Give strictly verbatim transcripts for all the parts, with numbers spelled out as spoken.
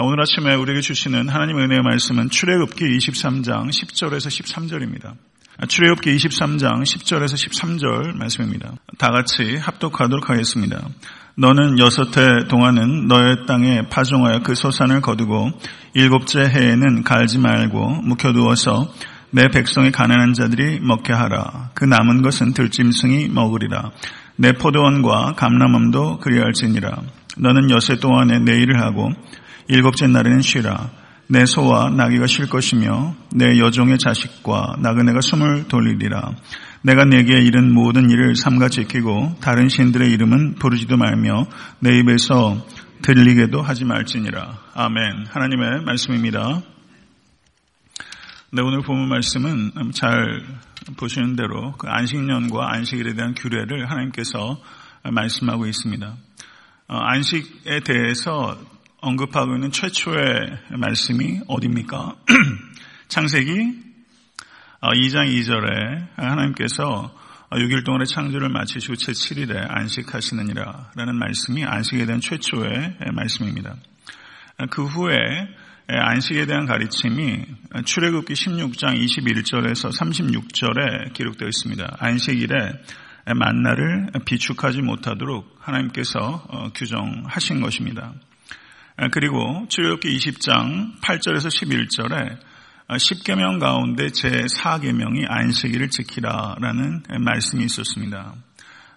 오늘 아침에 우리에게 주시는 하나님의 은혜의 말씀은 출애굽기 이십삼 장 십 절에서 십삼 절입니다. 출애굽기 이십삼 장 십 절에서 십삼 절 말씀입니다. 다 같이 합독하도록 하겠습니다. 너는 여섯 해 동안은 너의 땅에 파종하여 그 소산을 거두고 일곱째 해에는 갈지 말고 묵혀두어서 내 백성의 가난한 자들이 먹게 하라. 그 남은 것은 들짐승이 먹으리라. 내 포도원과 감람원도 그리할지니라. 너는 여섯 해 동안에 내 일을 하고 일곱째 날에는 쉬라. 내 소와 나귀가 쉴 것이며 내 여종의 자식과 나그네가 숨을 돌리리라. 내가 내게 이른 모든 일을 삼가 지키고 다른 신들의 이름은 부르지도 말며 내 입에서 들리게도 하지 말지니라. 아멘. 하나님의 말씀입니다. 네, 오늘 본문 말씀은 잘 보시는 대로 그 안식년과 안식일에 대한 규례를 하나님께서 말씀하고 있습니다. 안식에 대해서 언급하고 있는 최초의 말씀이 어디입니까? 창세기 이 장 이 절에 하나님께서 육 일 동안의 창조를 마치시고 제칠 일에 안식하시느니라 라는 말씀이 안식에 대한 최초의 말씀입니다. 그 후에 안식에 대한 가르침이 출애굽기 십육 장 이십일 절에서 삼십육 절에 기록되어 있습니다. 안식일에 만나를 비축하지 못하도록 하나님께서 규정하신 것입니다. 그리고 출애굽기 이십 장 팔 절에서 십일 절에 십 계명 가운데 제사 계명이 안식일을 지키라라는 말씀이 있었습니다.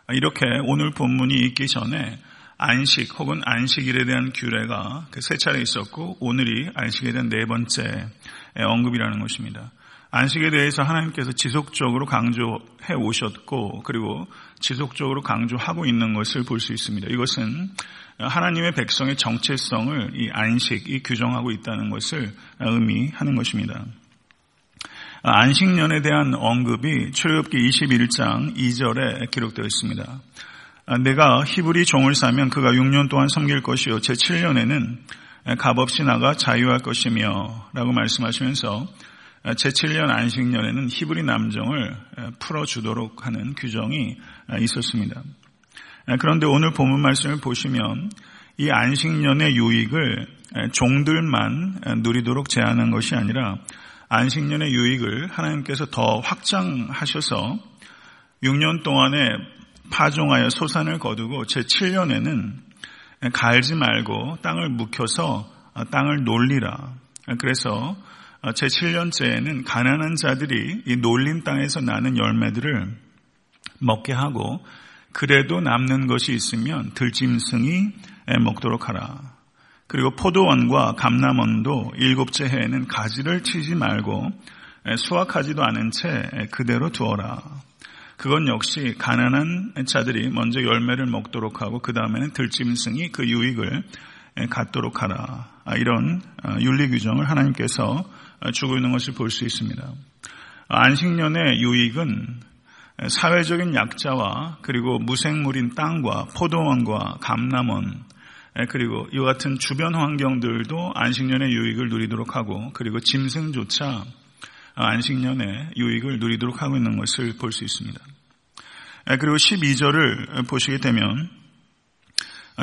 이렇게 오늘 본문이 있기 전에 안식 혹은 안식일에 대한 규례가 세 차례 있었고 오늘이 안식에 대한 네 번째 언급이라는 것입니다. 안식에 대해서 하나님께서 지속적으로 강조해 오셨고 그리고 지속적으로 강조하고 있는 것을 볼 수 있습니다. 이것은 하나님의 백성의 정체성을 이 안식이 규정하고 있다는 것을 의미하는 것입니다. 안식년에 대한 언급이 출애굽기 이십일 장 이 절에 기록되어 있습니다. 내가 히브리 종을 사면 그가 육 년 동안 섬길 것이요 제칠 년에는 값없이 나가 자유할 것이며 라고 말씀하시면서 제칠 년 안식년에는 히브리 남종을 풀어주도록 하는 규정이 있었습니다. 그런데 오늘 본문 말씀을 보시면 이 안식년의 유익을 종들만 누리도록 제한한 것이 아니라 안식년의 유익을 하나님께서 더 확장하셔서 육 년 동안에 파종하여 소산을 거두고 제칠 년에는 갈지 말고 땅을 묵혀서 땅을 놀리라. 그래서 제칠 년째에는 가난한 자들이 이 놀린 땅에서 나는 열매들을 먹게 하고 그래도 남는 것이 있으면 들짐승이 먹도록 하라. 그리고 포도원과 감람원도 일곱째 해에는 가지를 치지 말고 수확하지도 않은 채 그대로 두어라. 그건 역시 가난한 자들이 먼저 열매를 먹도록 하고 그 다음에는 들짐승이 그 유익을 갖도록 하라. 이런 윤리 규정을 하나님께서 주고 있는 것을 볼 수 있습니다. 안식년의 유익은 사회적인 약자와 그리고 무생물인 땅과 포도원과 감람원 그리고 이와 같은 주변 환경들도 안식년의 유익을 누리도록 하고 그리고 짐승조차 안식년의 유익을 누리도록 하고 있는 것을 볼 수 있습니다. 그리고 십이 절을 보시게 되면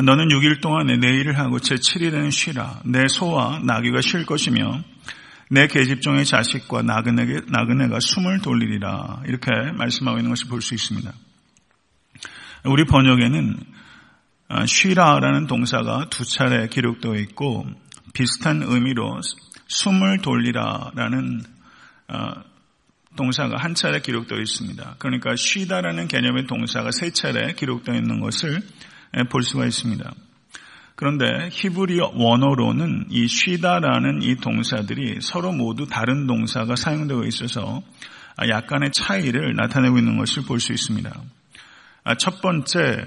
너는 육 일 동안에 내 일을 하고 제칠 일에는 쉬라. 내 소와 나귀가 쉴 것이며 내 계집종의 자식과 나그네가, 나그네가 숨을 돌리리라. 이렇게 말씀하고 있는 것을 볼 수 있습니다. 우리 번역에는 쉬라라는 동사가 두 차례 기록되어 있고 비슷한 의미로 숨을 돌리라라는 동사가 한 차례 기록되어 있습니다. 그러니까 쉬다라는 개념의 동사가 세 차례 기록되어 있는 것을 볼 수가 있습니다. 그런데 히브리 원어로는 이 쉬다라는 이 동사들이 서로 모두 다른 동사가 사용되어 있어서 약간의 차이를 나타내고 있는 것을 볼 수 있습니다. 첫 번째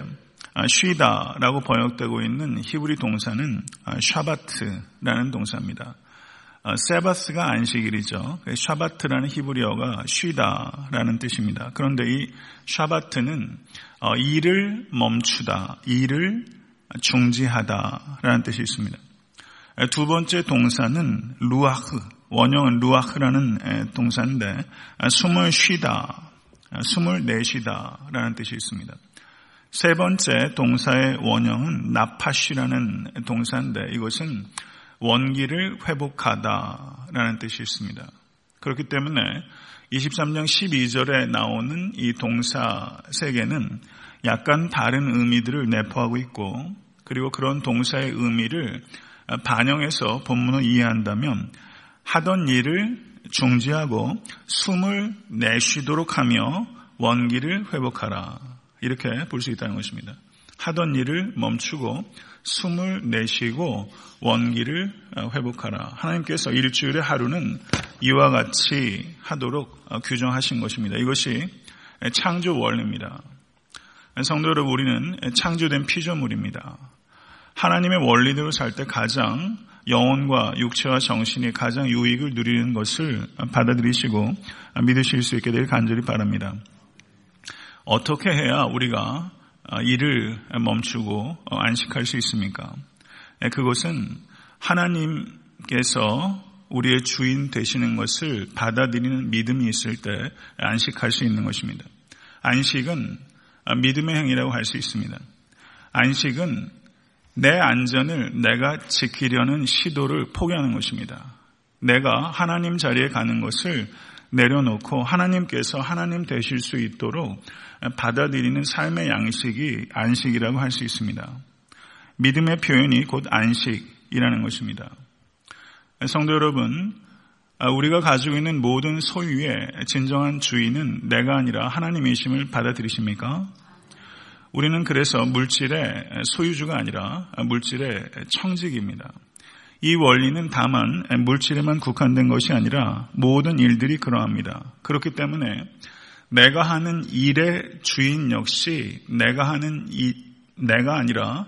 쉬다라고 번역되고 있는 히브리 동사는 샤바트라는 동사입니다. 세바스가 안식일이죠. 샤바트라는 히브리어가 쉬다라는 뜻입니다. 그런데 이 샤바트는 일을 멈추다, 일을 중지하다라는 뜻이 있습니다. 두 번째 동사는 루아흐, 원형은 루아흐라는 동사인데 숨을 쉬다, 숨을 내쉬다라는 뜻이 있습니다. 세 번째 동사의 원형은 나파시라는 동사인데 이것은 원기를 회복하다라는 뜻이 있습니다. 그렇기 때문에 이십삼 장 십이 절에 나오는 이 동사 세 개는 약간 다른 의미들을 내포하고 있고, 그리고 그런 동사의 의미를 반영해서 본문을 이해한다면 하던 일을 중지하고 숨을 내쉬도록 하며 원기를 회복하라, 이렇게 볼 수 있다는 것입니다. 하던 일을 멈추고 숨을 내쉬고 원기를 회복하라. 하나님께서 일주일에 하루는 이와 같이 하도록 규정하신 것입니다. 이것이 창조 원리입니다. 성도 여러분, 우리는 창조된 피조물입니다. 하나님의 원리대로 살 때 가장 영혼과 육체와 정신이 가장 유익을 누리는 것을 받아들이시고 믿으실 수 있게 될 간절히 바랍니다. 어떻게 해야 우리가 일을 멈추고 안식할 수 있습니까? 그것은 하나님께서 우리의 주인 되시는 것을 받아들이는 믿음이 있을 때 안식할 수 있는 것입니다. 안식은 믿음의 행위라고 할 수 있습니다. 안식은 내 안전을 내가 지키려는 시도를 포기하는 것입니다. 내가 하나님 자리에 가는 것을 내려놓고 하나님께서 하나님 되실 수 있도록 받아들이는 삶의 양식이 안식이라고 할 수 있습니다. 믿음의 표현이 곧 안식이라는 것입니다. 성도 여러분, 우리가 가지고 있는 모든 소유의 진정한 주인은 내가 아니라 하나님이심을 받아들이십니까? 우리는 그래서 물질의 소유주가 아니라 물질의 청직입니다. 이 원리는 다만 물질에만 국한된 것이 아니라 모든 일들이 그러합니다. 그렇기 때문에 내가 하는 일의 주인 역시 내가 하는 이, 내가 아니라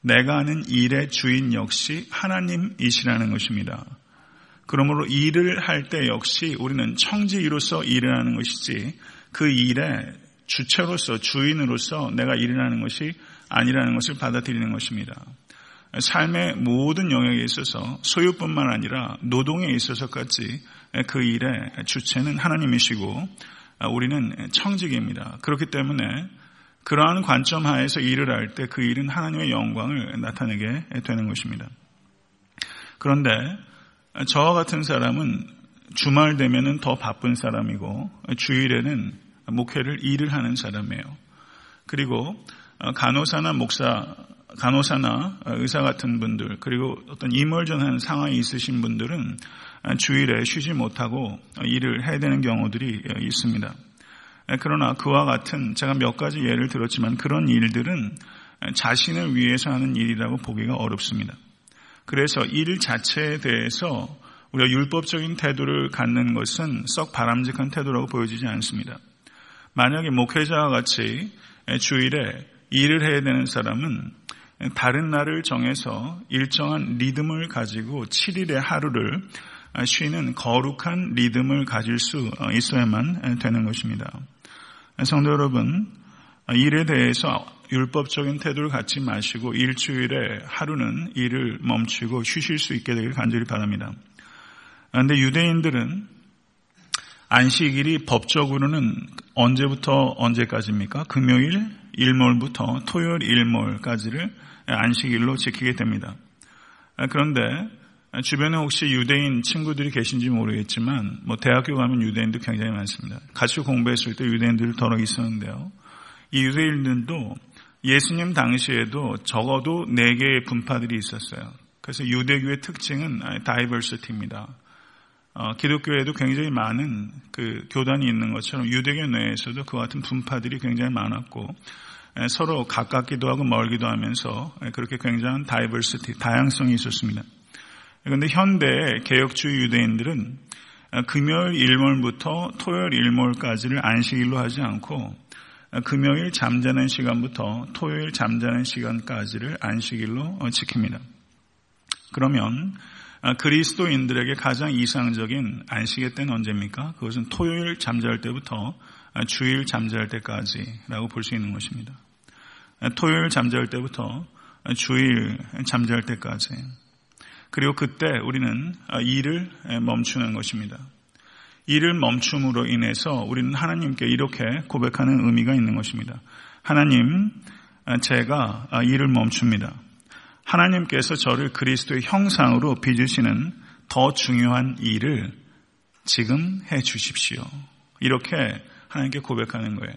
내가 하는 일의 주인 역시 하나님이시라는 것입니다. 그러므로 일을 할 때 역시 우리는 청지기로서 일을 하는 것이지 그 일의 주체로서 주인으로서 내가 일을 하는 것이 아니라는 것을 받아들이는 것입니다. 삶의 모든 영역에 있어서 소유뿐만 아니라 노동에 있어서까지 그 일의 주체는 하나님이시고 우리는 청지기입니다. 그렇기 때문에 그러한 관점 하에서 일을 할 때 그 일은 하나님의 영광을 나타내게 되는 것입니다. 그런데 저와 같은 사람은 주말 되면은 더 바쁜 사람이고 주일에는 목회를 일을 하는 사람이에요. 그리고 간호사나 목사 간호사나 의사 같은 분들, 그리고 어떤 임월전하는 상황이 있으신 분들은 주일에 쉬지 못하고 일을 해야 되는 경우들이 있습니다. 그러나 그와 같은 제가 몇 가지 예를 들었지만 그런 일들은 자신을 위해서 하는 일이라고 보기가 어렵습니다. 그래서 일 자체에 대해서 우리가 율법적인 태도를 갖는 것은 썩 바람직한 태도라고 보여지지 않습니다. 만약에 목회자와 같이 주일에 일을 해야 되는 사람은 다른 날을 정해서 일정한 리듬을 가지고 칠 일의 하루를 쉬는 거룩한 리듬을 가질 수 있어야만 되는 것입니다. 성도 여러분, 일에 대해서 율법적인 태도를 갖지 마시고 일주일에 하루는 일을 멈추고 쉬실 수 있게 되길 간절히 바랍니다. 그런데 유대인들은 안식일이 법적으로는 언제부터 언제까지입니까? 금요일 일몰부터 토요일 일몰까지를 안식일로 지키게 됩니다. 그런데 주변에 혹시 유대인 친구들이 계신지 모르겠지만 뭐 대학교 가면 유대인도 굉장히 많습니다. 같이 공부했을 때 유대인들이 더러 있었는데요. 이 유대인들도 예수님 당시에도 적어도 네 개의 분파들이 있었어요. 그래서 유대교의 특징은 다이버시티입니다. 어, 기독교에도 굉장히 많은 그 교단이 있는 것처럼 유대교 내에서도 그와 같은 분파들이 굉장히 많았고 에, 서로 가깝기도 하고 멀기도 하면서 에, 그렇게 굉장한 다이버시티, 다양성이 있었습니다. 그런데 현대의 개혁주의 유대인들은 에, 금요일 일몰부터 토요일 일몰까지를 안식일로 하지 않고 에, 금요일 잠자는 시간부터 토요일 잠자는 시간까지를 안식일로 어, 지킵니다. 그러면 그리스도인들에게 가장 이상적인 안식의 때는 언제입니까? 그것은 토요일 잠잘 때부터 주일 잠잘 때까지라고 볼 수 있는 것입니다. 토요일 잠잘 때부터 주일 잠잘 때까지. 그리고 그때 우리는 일을 멈추는 것입니다. 일을 멈춤으로 인해서 우리는 하나님께 이렇게 고백하는 의미가 있는 것입니다. 하나님, 제가 일을 멈춥니다. 하나님께서 저를 그리스도의 형상으로 빚으시는 더 중요한 일을 지금 해 주십시오. 이렇게 하나님께 고백하는 거예요.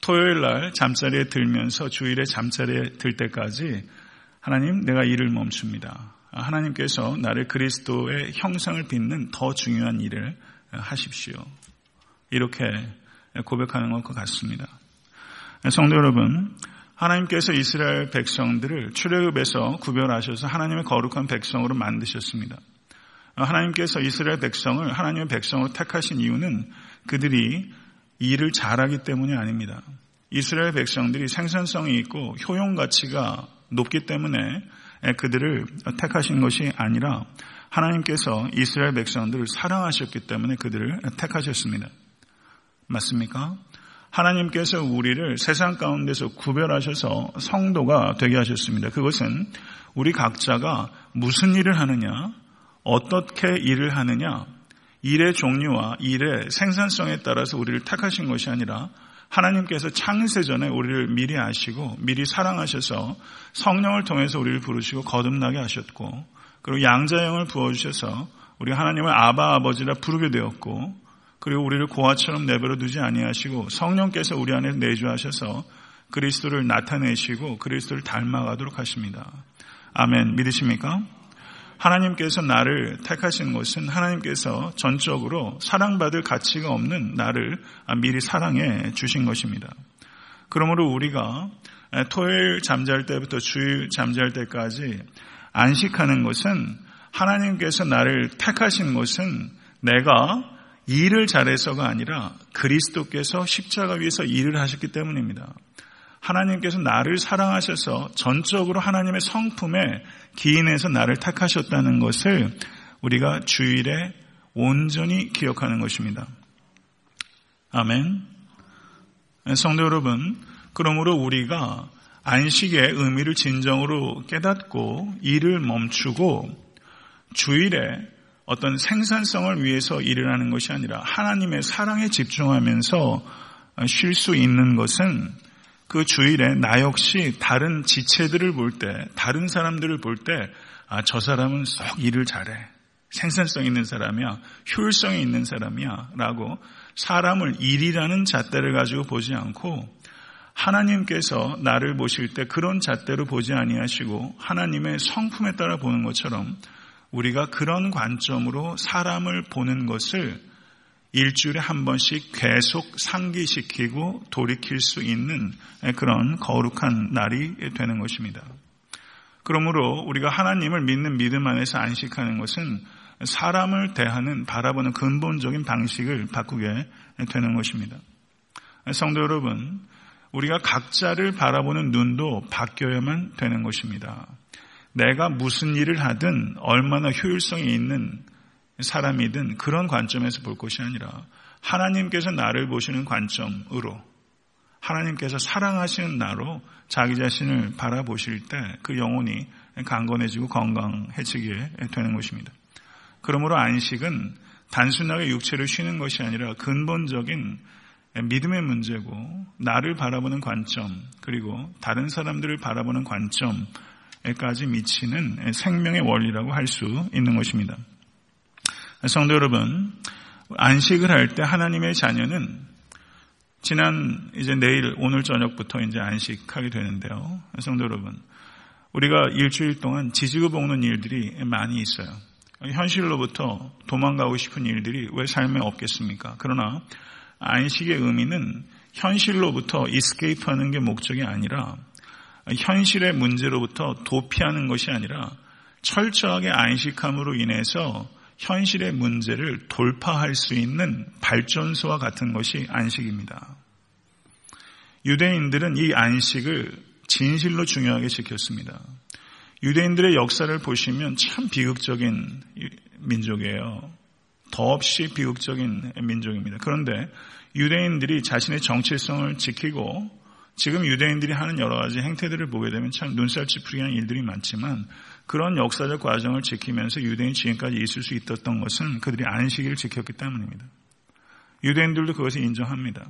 토요일 날 잠자리에 들면서 주일에 잠자리에 들 때까지 하나님, 내가 일을 멈춥니다. 하나님께서 나를 그리스도의 형상을 빚는 더 중요한 일을 하십시오. 이렇게 고백하는 것 같습니다. 성도 여러분, 하나님께서 이스라엘 백성들을 출애굽에서 구별하셔서 하나님의 거룩한 백성으로 만드셨습니다. 하나님께서 이스라엘 백성을 하나님의 백성으로 택하신 이유는 그들이 일을 잘하기 때문이 아닙니다. 이스라엘 백성들이 생산성이 있고 효용 가치가 높기 때문에 그들을 택하신 것이 아니라 하나님께서 이스라엘 백성들을 사랑하셨기 때문에 그들을 택하셨습니다. 맞습니까? 하나님께서 우리를 세상 가운데서 구별하셔서 성도가 되게 하셨습니다. 그것은 우리 각자가 무슨 일을 하느냐, 어떻게 일을 하느냐, 일의 종류와 일의 생산성에 따라서 우리를 택하신 것이 아니라 하나님께서 창세 전에 우리를 미리 아시고 미리 사랑하셔서 성령을 통해서 우리를 부르시고 거듭나게 하셨고, 그리고 양자의 영을 부어주셔서 우리 하나님을 아바 아버지라 부르게 되었고, 그리고 우리를 고아처럼 내버려 두지 아니하시고 성령께서 우리 안에 내주하셔서 그리스도를 나타내시고 그리스도를 닮아가도록 하십니다. 아멘. 믿으십니까? 하나님께서 나를 택하신 것은 하나님께서 전적으로 사랑받을 가치가 없는 나를 미리 사랑해 주신 것입니다. 그러므로 우리가 토요일 잠잘 때부터 주일 잠잘 때까지 안식하는 것은, 하나님께서 나를 택하신 것은 내가 일을 잘해서가 아니라 그리스도께서 십자가 위에서 일을 하셨기 때문입니다. 하나님께서 나를 사랑하셔서 전적으로 하나님의 성품에 기인해서 나를 택하셨다는 것을 우리가 주일에 온전히 기억하는 것입니다. 아멘. 성도 여러분, 그러므로 우리가 안식의 의미를 진정으로 깨닫고 일을 멈추고 주일에 어떤 생산성을 위해서 일을 하는 것이 아니라 하나님의 사랑에 집중하면서 쉴 수 있는 것은, 그 주일에 나 역시 다른 지체들을 볼 때, 다른 사람들을 볼 때, 아, 저 사람은 썩 일을 잘해. 생산성 있는 사람이야. 효율성이 있는 사람이야. 라고 사람을 일이라는 잣대를 가지고 보지 않고 하나님께서 나를 보실 때 그런 잣대로 보지 아니하시고 하나님의 성품에 따라 보는 것처럼 우리가 그런 관점으로 사람을 보는 것을 일주일에 한 번씩 계속 상기시키고 돌이킬 수 있는 그런 거룩한 날이 되는 것입니다. 그러므로 우리가 하나님을 믿는 믿음 안에서 안식하는 것은 사람을 대하는, 바라보는 근본적인 방식을 바꾸게 되는 것입니다. 성도 여러분, 우리가 각자를 바라보는 눈도 바뀌어야만 되는 것입니다. 내가 무슨 일을 하든 얼마나 효율성이 있는 사람이든 그런 관점에서 볼 것이 아니라 하나님께서 나를 보시는 관점으로, 하나님께서 사랑하시는 나로 자기 자신을 바라보실 때 그 영혼이 강건해지고 건강해지게 되는 것입니다. 그러므로 안식은 단순하게 육체를 쉬는 것이 아니라 근본적인 믿음의 문제고, 나를 바라보는 관점, 그리고 다른 사람들을 바라보는 관점 까지 미치는 생명의 원리라고 할 수 있는 것입니다. 성도 여러분, 안식을 할 때 하나님의 자녀는 지난 이제 내일 오늘 저녁부터 이제 안식하게 되는데요. 성도 여러분, 우리가 일주일 동안 지지고 볶는 일들이 많이 있어요. 현실로부터 도망가고 싶은 일들이 왜 삶에 없겠습니까? 그러나 안식의 의미는 현실로부터 이스케이프하는 게 목적이 아니라, 현실의 문제로부터 도피하는 것이 아니라 철저하게 안식함으로 인해서 현실의 문제를 돌파할 수 있는 발전소와 같은 것이 안식입니다. 유대인들은 이 안식을 진실로 중요하게 지켰습니다. 유대인들의 역사를 보시면 참 비극적인 민족이에요. 더없이 비극적인 민족입니다. 그런데 유대인들이 자신의 정체성을 지키고, 지금 유대인들이 하는 여러 가지 행태들을 보게 되면 참 눈살 찌푸리한 일들이 많지만, 그런 역사적 과정을 지키면서 유대인이 지금까지 있을 수 있었던 것은 그들이 안식일을 지켰기 때문입니다. 유대인들도 그것을 인정합니다.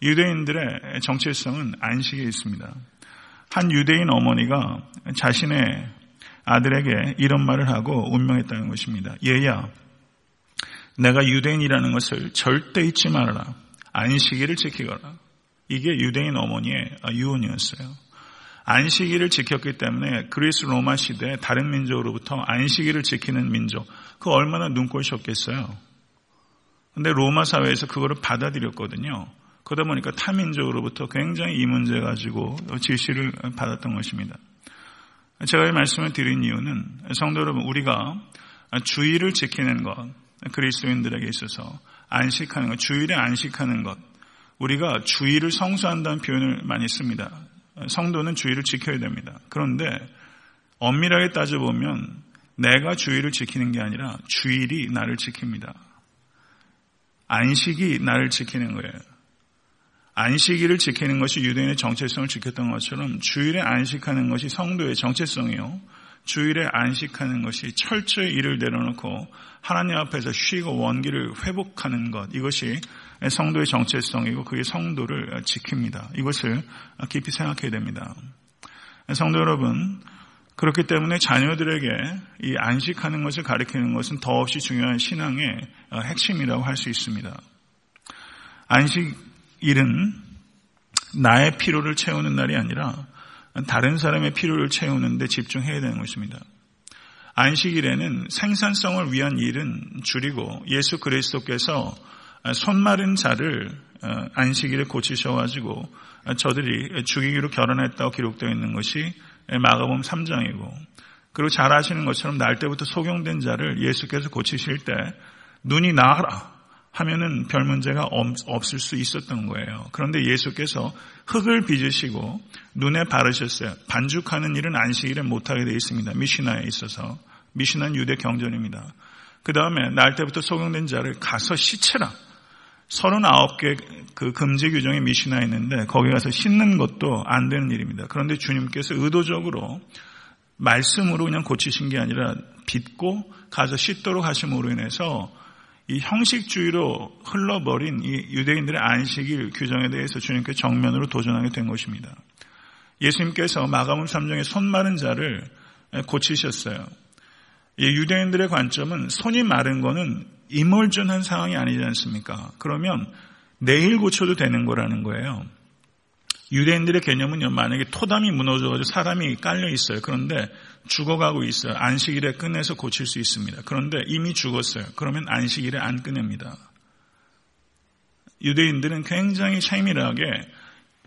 유대인들의 정체성은 안식에 있습니다. 한 유대인 어머니가 자신의 아들에게 이런 말을 하고 운명했다는 것입니다. 얘야, 내가 유대인이라는 것을 절대 잊지 말아라. 안식일을 지키거라. 이게 유대인 어머니의 유언이었어요. 안식일을 지켰기 때문에 그리스 로마 시대 다른 민족으로부터 안식일을 지키는 민족, 그 얼마나 눈꼴이었겠어요. 그런데 로마 사회에서 그거를 받아들였거든요. 그러다 보니까 타민족으로부터 굉장히 이 문제 가지고 지시를 받았던 것입니다. 제가 이 말씀을 드린 이유는, 성도 여러분, 우리가 주일을 지키는 것, 그리스도인들에게 있어서 안식하는 것, 주일에 안식하는 것, 우리가 주일을 성수한다는 표현을 많이 씁니다. 성도는 주일을 지켜야 됩니다. 그런데 엄밀하게 따져보면 내가 주일을 지키는 게 아니라 주일이 나를 지킵니다. 안식이 나를 지키는 거예요. 안식일을 지키는 것이 유대인의 정체성을 지켰던 것처럼 주일에 안식하는 것이 성도의 정체성이요, 주일에 안식하는 것이 철저히 일을 내려놓고 하나님 앞에서 쉬고 원기를 회복하는 것, 이것이 성도의 정체성이고 그게 성도를 지킵니다. 이것을 깊이 생각해야 됩니다. 성도 여러분, 그렇기 때문에 자녀들에게 이 안식하는 것을 가르치는 것은 더없이 중요한 신앙의 핵심이라고 할 수 있습니다. 안식 일은 나의 필요를 채우는 날이 아니라 다른 사람의 필요를 채우는 데 집중해야 되는 것입니다. 안식일에는 생산성을 위한 일은 줄이고 예수 그리스도께서 손마른 자를 안식일에 고치셔가지고 저들이 죽이기로 결단했다고 기록되어 있는 것이 마가복음 삼 장이고, 그리고 잘 아시는 것처럼 날 때부터 소경된 자를 예수께서 고치실 때 눈이 나아라 하면은 별 문제가 없을 수 있었던 거예요. 그런데 예수께서 흙을 빚으시고 눈에 바르셨어요. 반죽하는 일은 안식일에 못하게 되어 있습니다. 미시나에 있어서. 미시나는 유대 경전입니다. 그 다음에 날 때부터 소경된 자를 가서 씻으라. 서른아홉 개 그 금지 규정이 미시나에 있는데 거기 가서 씻는 것도 안 되는 일입니다. 그런데 주님께서 의도적으로 말씀으로 그냥 고치신 게 아니라 빚고 가서 씻도록 하심으로 인해서 이 형식주의로 흘러버린 이 유대인들의 안식일 규정에 대해서 주님께서 정면으로 도전하게 된 것입니다. 예수님께서 마가복음 삼 장에 손 마른 자를 고치셨어요. 이 유대인들의 관점은 손이 마른 거는 임월준한 상황이 아니지 않습니까? 그러면 내일 고쳐도 되는 거라는 거예요. 유대인들의 개념은요, 만약에 토담이 무너져가지고 사람이 깔려 있어요. 그런데 죽어가고 있어요. 안식일에 끝내서 고칠 수 있습니다. 그런데 이미 죽었어요. 그러면 안식일에 안 끝냅니다. 유대인들은 굉장히 세밀하게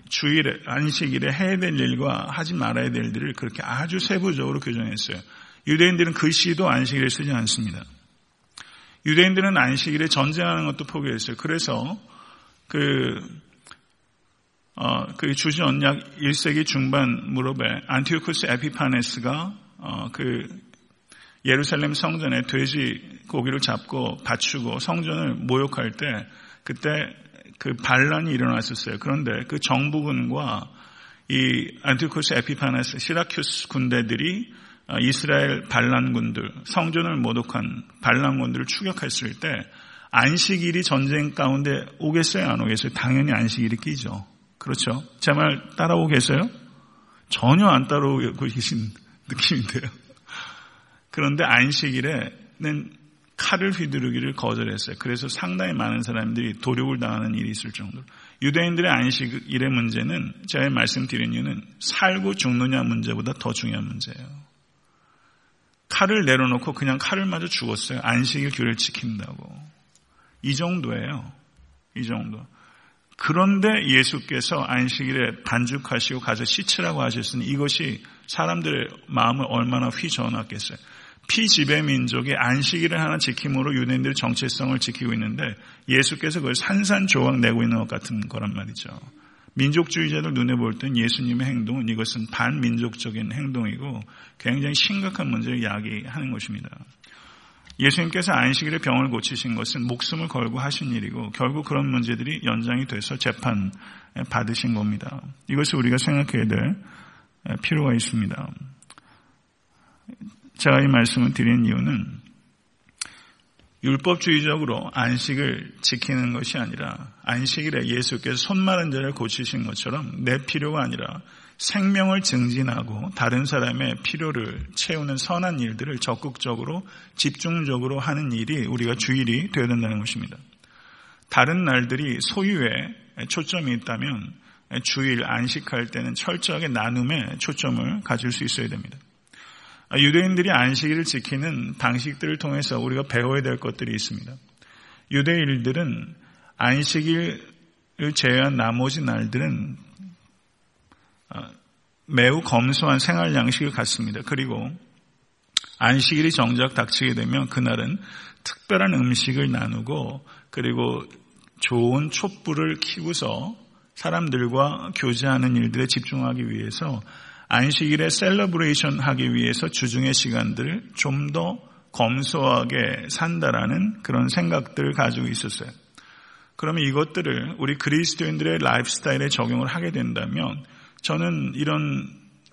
주일에, 안식일에 해야 될 일과 하지 말아야 될 일을 그렇게 아주 세부적으로 규정했어요. 유대인들은 글씨도 안식일에 쓰지 않습니다. 유대인들은 안식일에 전쟁하는 것도 포기했어요. 그래서 그 어, 그 주신 언약 일 세기 중반 무렵에 안티오쿠스 에피파네스가 어, 그 예루살렘 성전에 돼지 고기를 잡고 바치고 성전을 모욕할 때 그때 그 반란이 일어났었어요. 그런데 그 정부군과 이 안티오쿠스 에피파네스 시라큐스 군대들이 이스라엘 반란군들, 성전을 모독한 반란군들을 추격했을 때 안식일이 전쟁 가운데 오겠어요, 안 오겠어요? 당연히 안식일이 끼죠. 그렇죠? 제 말 따라오고 계세요? 전혀 안 따라오고 계신 느낌인데요. 그런데 안식일에는 칼을 휘두르기를 거절했어요. 그래서 상당히 많은 사람들이 도륙을 당하는 일이 있을 정도로. 유대인들의 안식일의 문제는 제가 말씀드린 이유는 살고 죽느냐 문제보다 더 중요한 문제예요. 칼을 내려놓고 그냥 칼을 맞아 죽었어요. 안식일 규례를 지킨다고. 이 정도예요. 이 정도. 그런데 예수께서 안식일에 반죽하시고 가서 씻으라고 하셨으니 이것이 사람들의 마음을 얼마나 휘저어놨겠어요. 피지배 민족의 안식일을 하나 지킴으로 유대인들의 정체성을 지키고 있는데 예수께서 그걸 산산조각 내고 있는 것 같은 거란 말이죠. 민족주의자들 눈에 볼 땐 예수님의 행동은 이것은 반민족적인 행동이고 굉장히 심각한 문제를 야기하는 것입니다. 예수님께서 안식일에 병을 고치신 것은 목숨을 걸고 하신 일이고 결국 그런 문제들이 연장이 돼서 재판 받으신 겁니다. 이것을 우리가 생각해야 될 필요가 있습니다. 제가 이 말씀을 드린 이유는 율법주의적으로 안식을 지키는 것이 아니라 안식일에 예수께서 손 마른 자를 고치신 것처럼 내 필요가 아니라 생명을 증진하고 다른 사람의 필요를 채우는 선한 일들을 적극적으로 집중적으로 하는 일이 우리가 주일이 되어야 된다는 것입니다. 다른 날들이 소유에 초점이 있다면 주일 안식할 때는 철저하게 나눔에 초점을 가질 수 있어야 됩니다. 유대인들이 안식일을 지키는 방식들을 통해서 우리가 배워야 될 것들이 있습니다. 유대인들은 안식일을 제외한 나머지 날들은 매우 검소한 생활 양식을 갖습니다. 그리고 안식일이 정작 닥치게 되면 그날은 특별한 음식을 나누고 그리고 좋은 촛불을 켜고서 사람들과 교제하는 일들에 집중하기 위해서 안식일에 셀러브레이션 하기 위해서 주중의 시간들을 좀 더 검소하게 산다라는 그런 생각들을 가지고 있었어요. 그러면 이것들을 우리 그리스도인들의 라이프스타일에 적용을 하게 된다면 저는 이런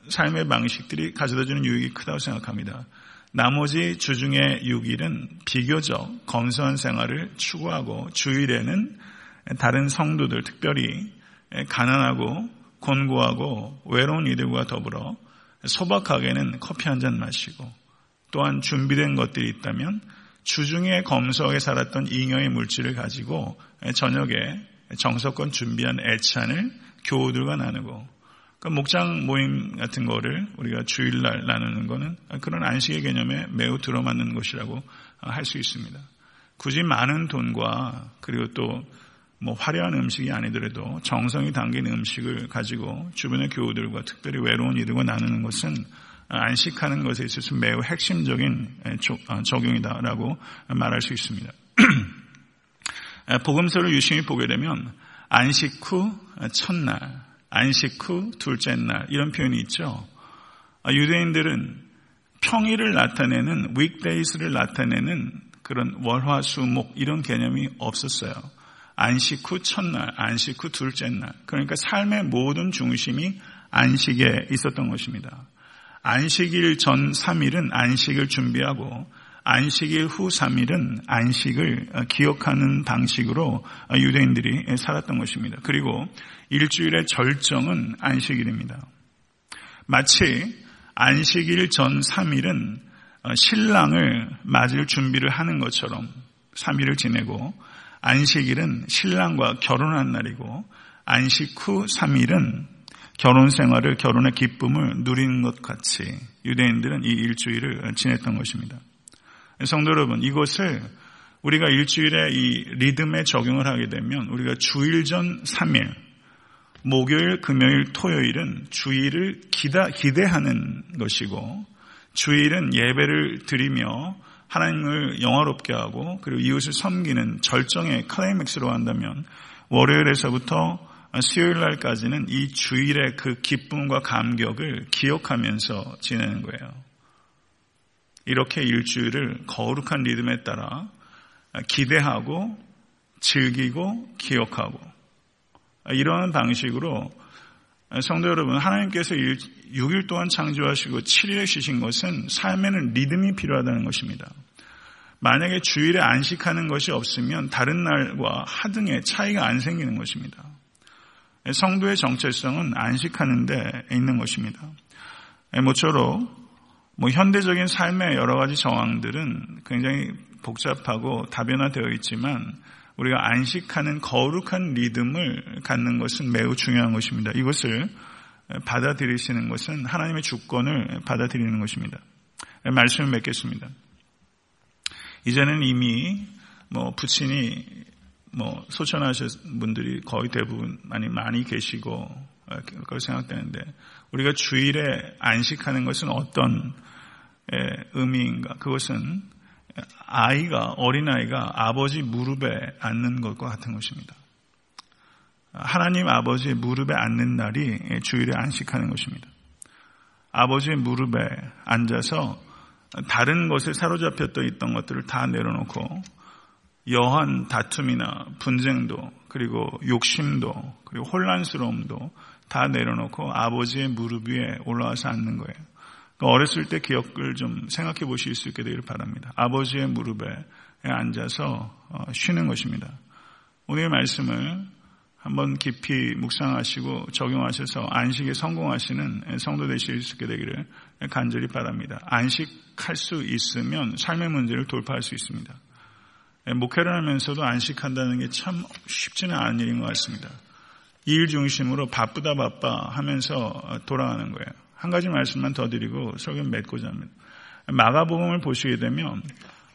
삶의 방식들이 가져다주는 유익이 크다고 생각합니다. 나머지 주중의 육 일은 비교적 검소한 생활을 추구하고 주일에는 다른 성도들, 특별히 가난하고 곤고하고 외로운 이들과 더불어 소박하게는 커피 한잔 마시고 또한 준비된 것들이 있다면 주중에 검소하게 살았던 잉여의 물질을 가지고 저녁에 정성껏 준비한 애찬을 교우들과 나누고 그 목장 모임 같은 거를 우리가 주일날 나누는 거는 그런 안식의 개념에 매우 들어맞는 것이라고 할 수 있습니다. 굳이 많은 돈과 그리고 또 뭐 화려한 음식이 아니더라도 정성이 담긴 음식을 가지고 주변의 교우들과 특별히 외로운 이들과 나누는 것은 안식하는 것에 있어서 매우 핵심적인 적용이다라고 말할 수 있습니다. 복음서를 유심히 보게 되면 안식 후 첫날, 안식 후 둘째 날 이런 표현이 있죠. 유대인들은 평일을 나타내는 weekdays를 나타내는 그런 월화수목 이런 개념이 없었어요. 안식 후 첫날, 안식 후 둘째 날 그러니까 삶의 모든 중심이 안식에 있었던 것입니다. 안식일 전 삼 일은 안식을 준비하고 안식일 후 삼 일은 안식을 기억하는 방식으로 유대인들이 살았던 것입니다. 그리고 일주일의 절정은 안식일입니다. 마치 안식일 전 삼 일은 신랑을 맞을 준비를 하는 것처럼 삼 일을 지내고 안식일은 신랑과 결혼한 날이고 안식 후 삼 일은 결혼 생활을, 결혼의 기쁨을 누리는 것 같이 유대인들은 이 일주일을 지냈던 것입니다. 성도 여러분, 이것을 우리가 일주일의 이 리듬에 적용을 하게 되면 우리가 주일 전 삼 일, 목요일, 금요일, 토요일은 주일을 기다, 기대하는 것이고 주일은 예배를 드리며 하나님을 영화롭게 하고 그리고 이웃을 섬기는 절정의 클라이맥스로 한다면 월요일에서부터 수요일날까지는 이 주일의 그 기쁨과 감격을 기억하면서 지내는 거예요. 이렇게 일주일을 거룩한 리듬에 따라 기대하고 즐기고 기억하고 이러한 방식으로 성도 여러분, 하나님께서 육 일 동안 창조하시고 칠 일에 쉬신 것은 삶에는 리듬이 필요하다는 것입니다. 만약에 주일에 안식하는 것이 없으면 다른 날과 하등의 차이가 안 생기는 것입니다. 성도의 정체성은 안식하는 데 있는 것입니다. 모쪼록 뭐 현대적인 삶의 여러 가지 정황들은 굉장히 복잡하고 다변화되어 있지만 우리가 안식하는 거룩한 리듬을 갖는 것은 매우 중요한 것입니다. 이것을 받아들이시는 것은 하나님의 주권을 받아들이는 것입니다. 말씀을 맺겠습니다. 이제는 이미 뭐 부친이 뭐 소천하신 분들이 거의 대부분 많이 많이 계시고 그렇게 생각되는데 우리가 주일에 안식하는 것은 어떤 의미인가? 그것은 아이가, 어린아이가 아버지 무릎에 앉는 것과 같은 것입니다. 하나님 아버지의 무릎에 앉는 날이 주일에 안식하는 것입니다. 아버지의 무릎에 앉아서 다른 것에 사로잡혔던 있던 것들을 다 내려놓고 여한 다툼이나 분쟁도 그리고 욕심도 그리고 혼란스러움도 다 내려놓고 아버지의 무릎 위에 올라와서 앉는 거예요. 그러니까 어렸을 때 기억을 좀 생각해 보실 수 있게 되기를 바랍니다. 아버지의 무릎에 앉아서 쉬는 것입니다. 오늘 말씀을 한번 깊이 묵상하시고 적용하셔서 안식에 성공하시는 성도 되실 수 있게 되기를 간절히 바랍니다. 안식할 수 있으면 삶의 문제를 돌파할 수 있습니다. 목회를 하면서도 안식한다는 게 참 쉽지는 않은 일인 것 같습니다. 일 중심으로 바쁘다 바빠 하면서 돌아가는 거예요. 한 가지 말씀만 더 드리고 설교를 맺고자 합니다. 마가복음을 보시게 되면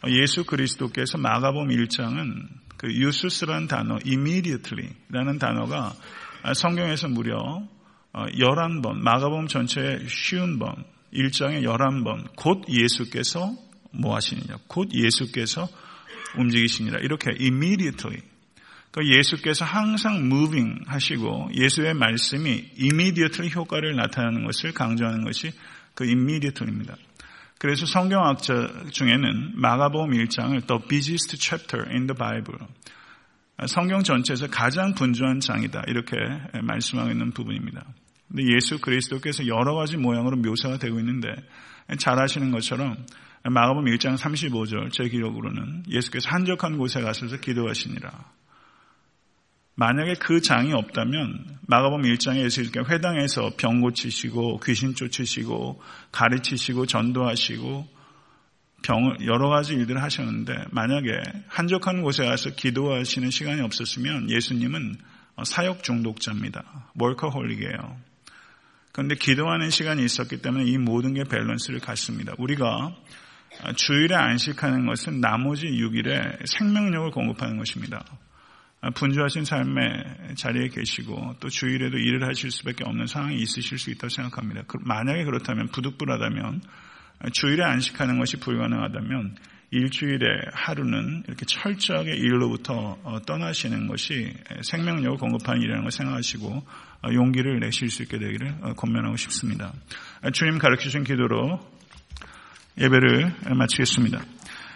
예수 그리스도께서 마가복음 일 장은 그 유수스라는 단어, immediately라는 단어가 성경에서 무려 열한 번, 마가복음 전체에 쉬운 번, 일 장에 열한 번, 곧 예수께서 뭐 하시느냐, 곧 예수께서 움직이시니라. 이렇게 immediately. 그러니까 예수께서 항상 moving 하시고 예수의 말씀이 immediately 효과를 나타내는 것을 강조하는 것이 그 immediately입니다. 그래서 성경학자 중에는 마가복음 일 장을 The busiest chapter in the Bible, 성경 전체에서 가장 분주한 장이다, 이렇게 말씀하고 있는 부분입니다. 근데 예수 그리스도께서 여러 가지 모양으로 묘사가 되고 있는데 잘 아시는 것처럼 마가복음 일 장 삼십오 절 제 기록으로는 예수께서 한적한 곳에 가셔서 기도하시니라. 만약에 그 장이 없다면 마가복음 일 장에 예수님께서 회당에서 병 고치시고 귀신 쫓으시고 가르치시고 전도하시고 병을 여러 가지 일들을 하셨는데, 만약에 한적한 곳에 가서 기도하시는 시간이 없었으면 예수님은 사역 중독자입니다. 월커홀릭이에요. 그런데 기도하는 시간이 있었기 때문에 이 모든 게 밸런스를 갖습니다. 우리가 주일에 안식하는 것은 나머지 육 일에 생명력을 공급하는 것입니다. 분주하신 삶의 자리에 계시고 또 주일에도 일을 하실 수밖에 없는 상황이 있으실 수 있다고 생각합니다. 만약에 그렇다면, 부득불하다면, 주일에 안식하는 것이 불가능하다면 일주일에 하루는 이렇게 철저하게 일로부터 떠나시는 것이 생명력을 공급하는 일이라는 걸 생각하시고 용기를 내실 수 있게 되기를 권면하고 싶습니다. 주님 가르치신 기도로 예배를 마치겠습니다.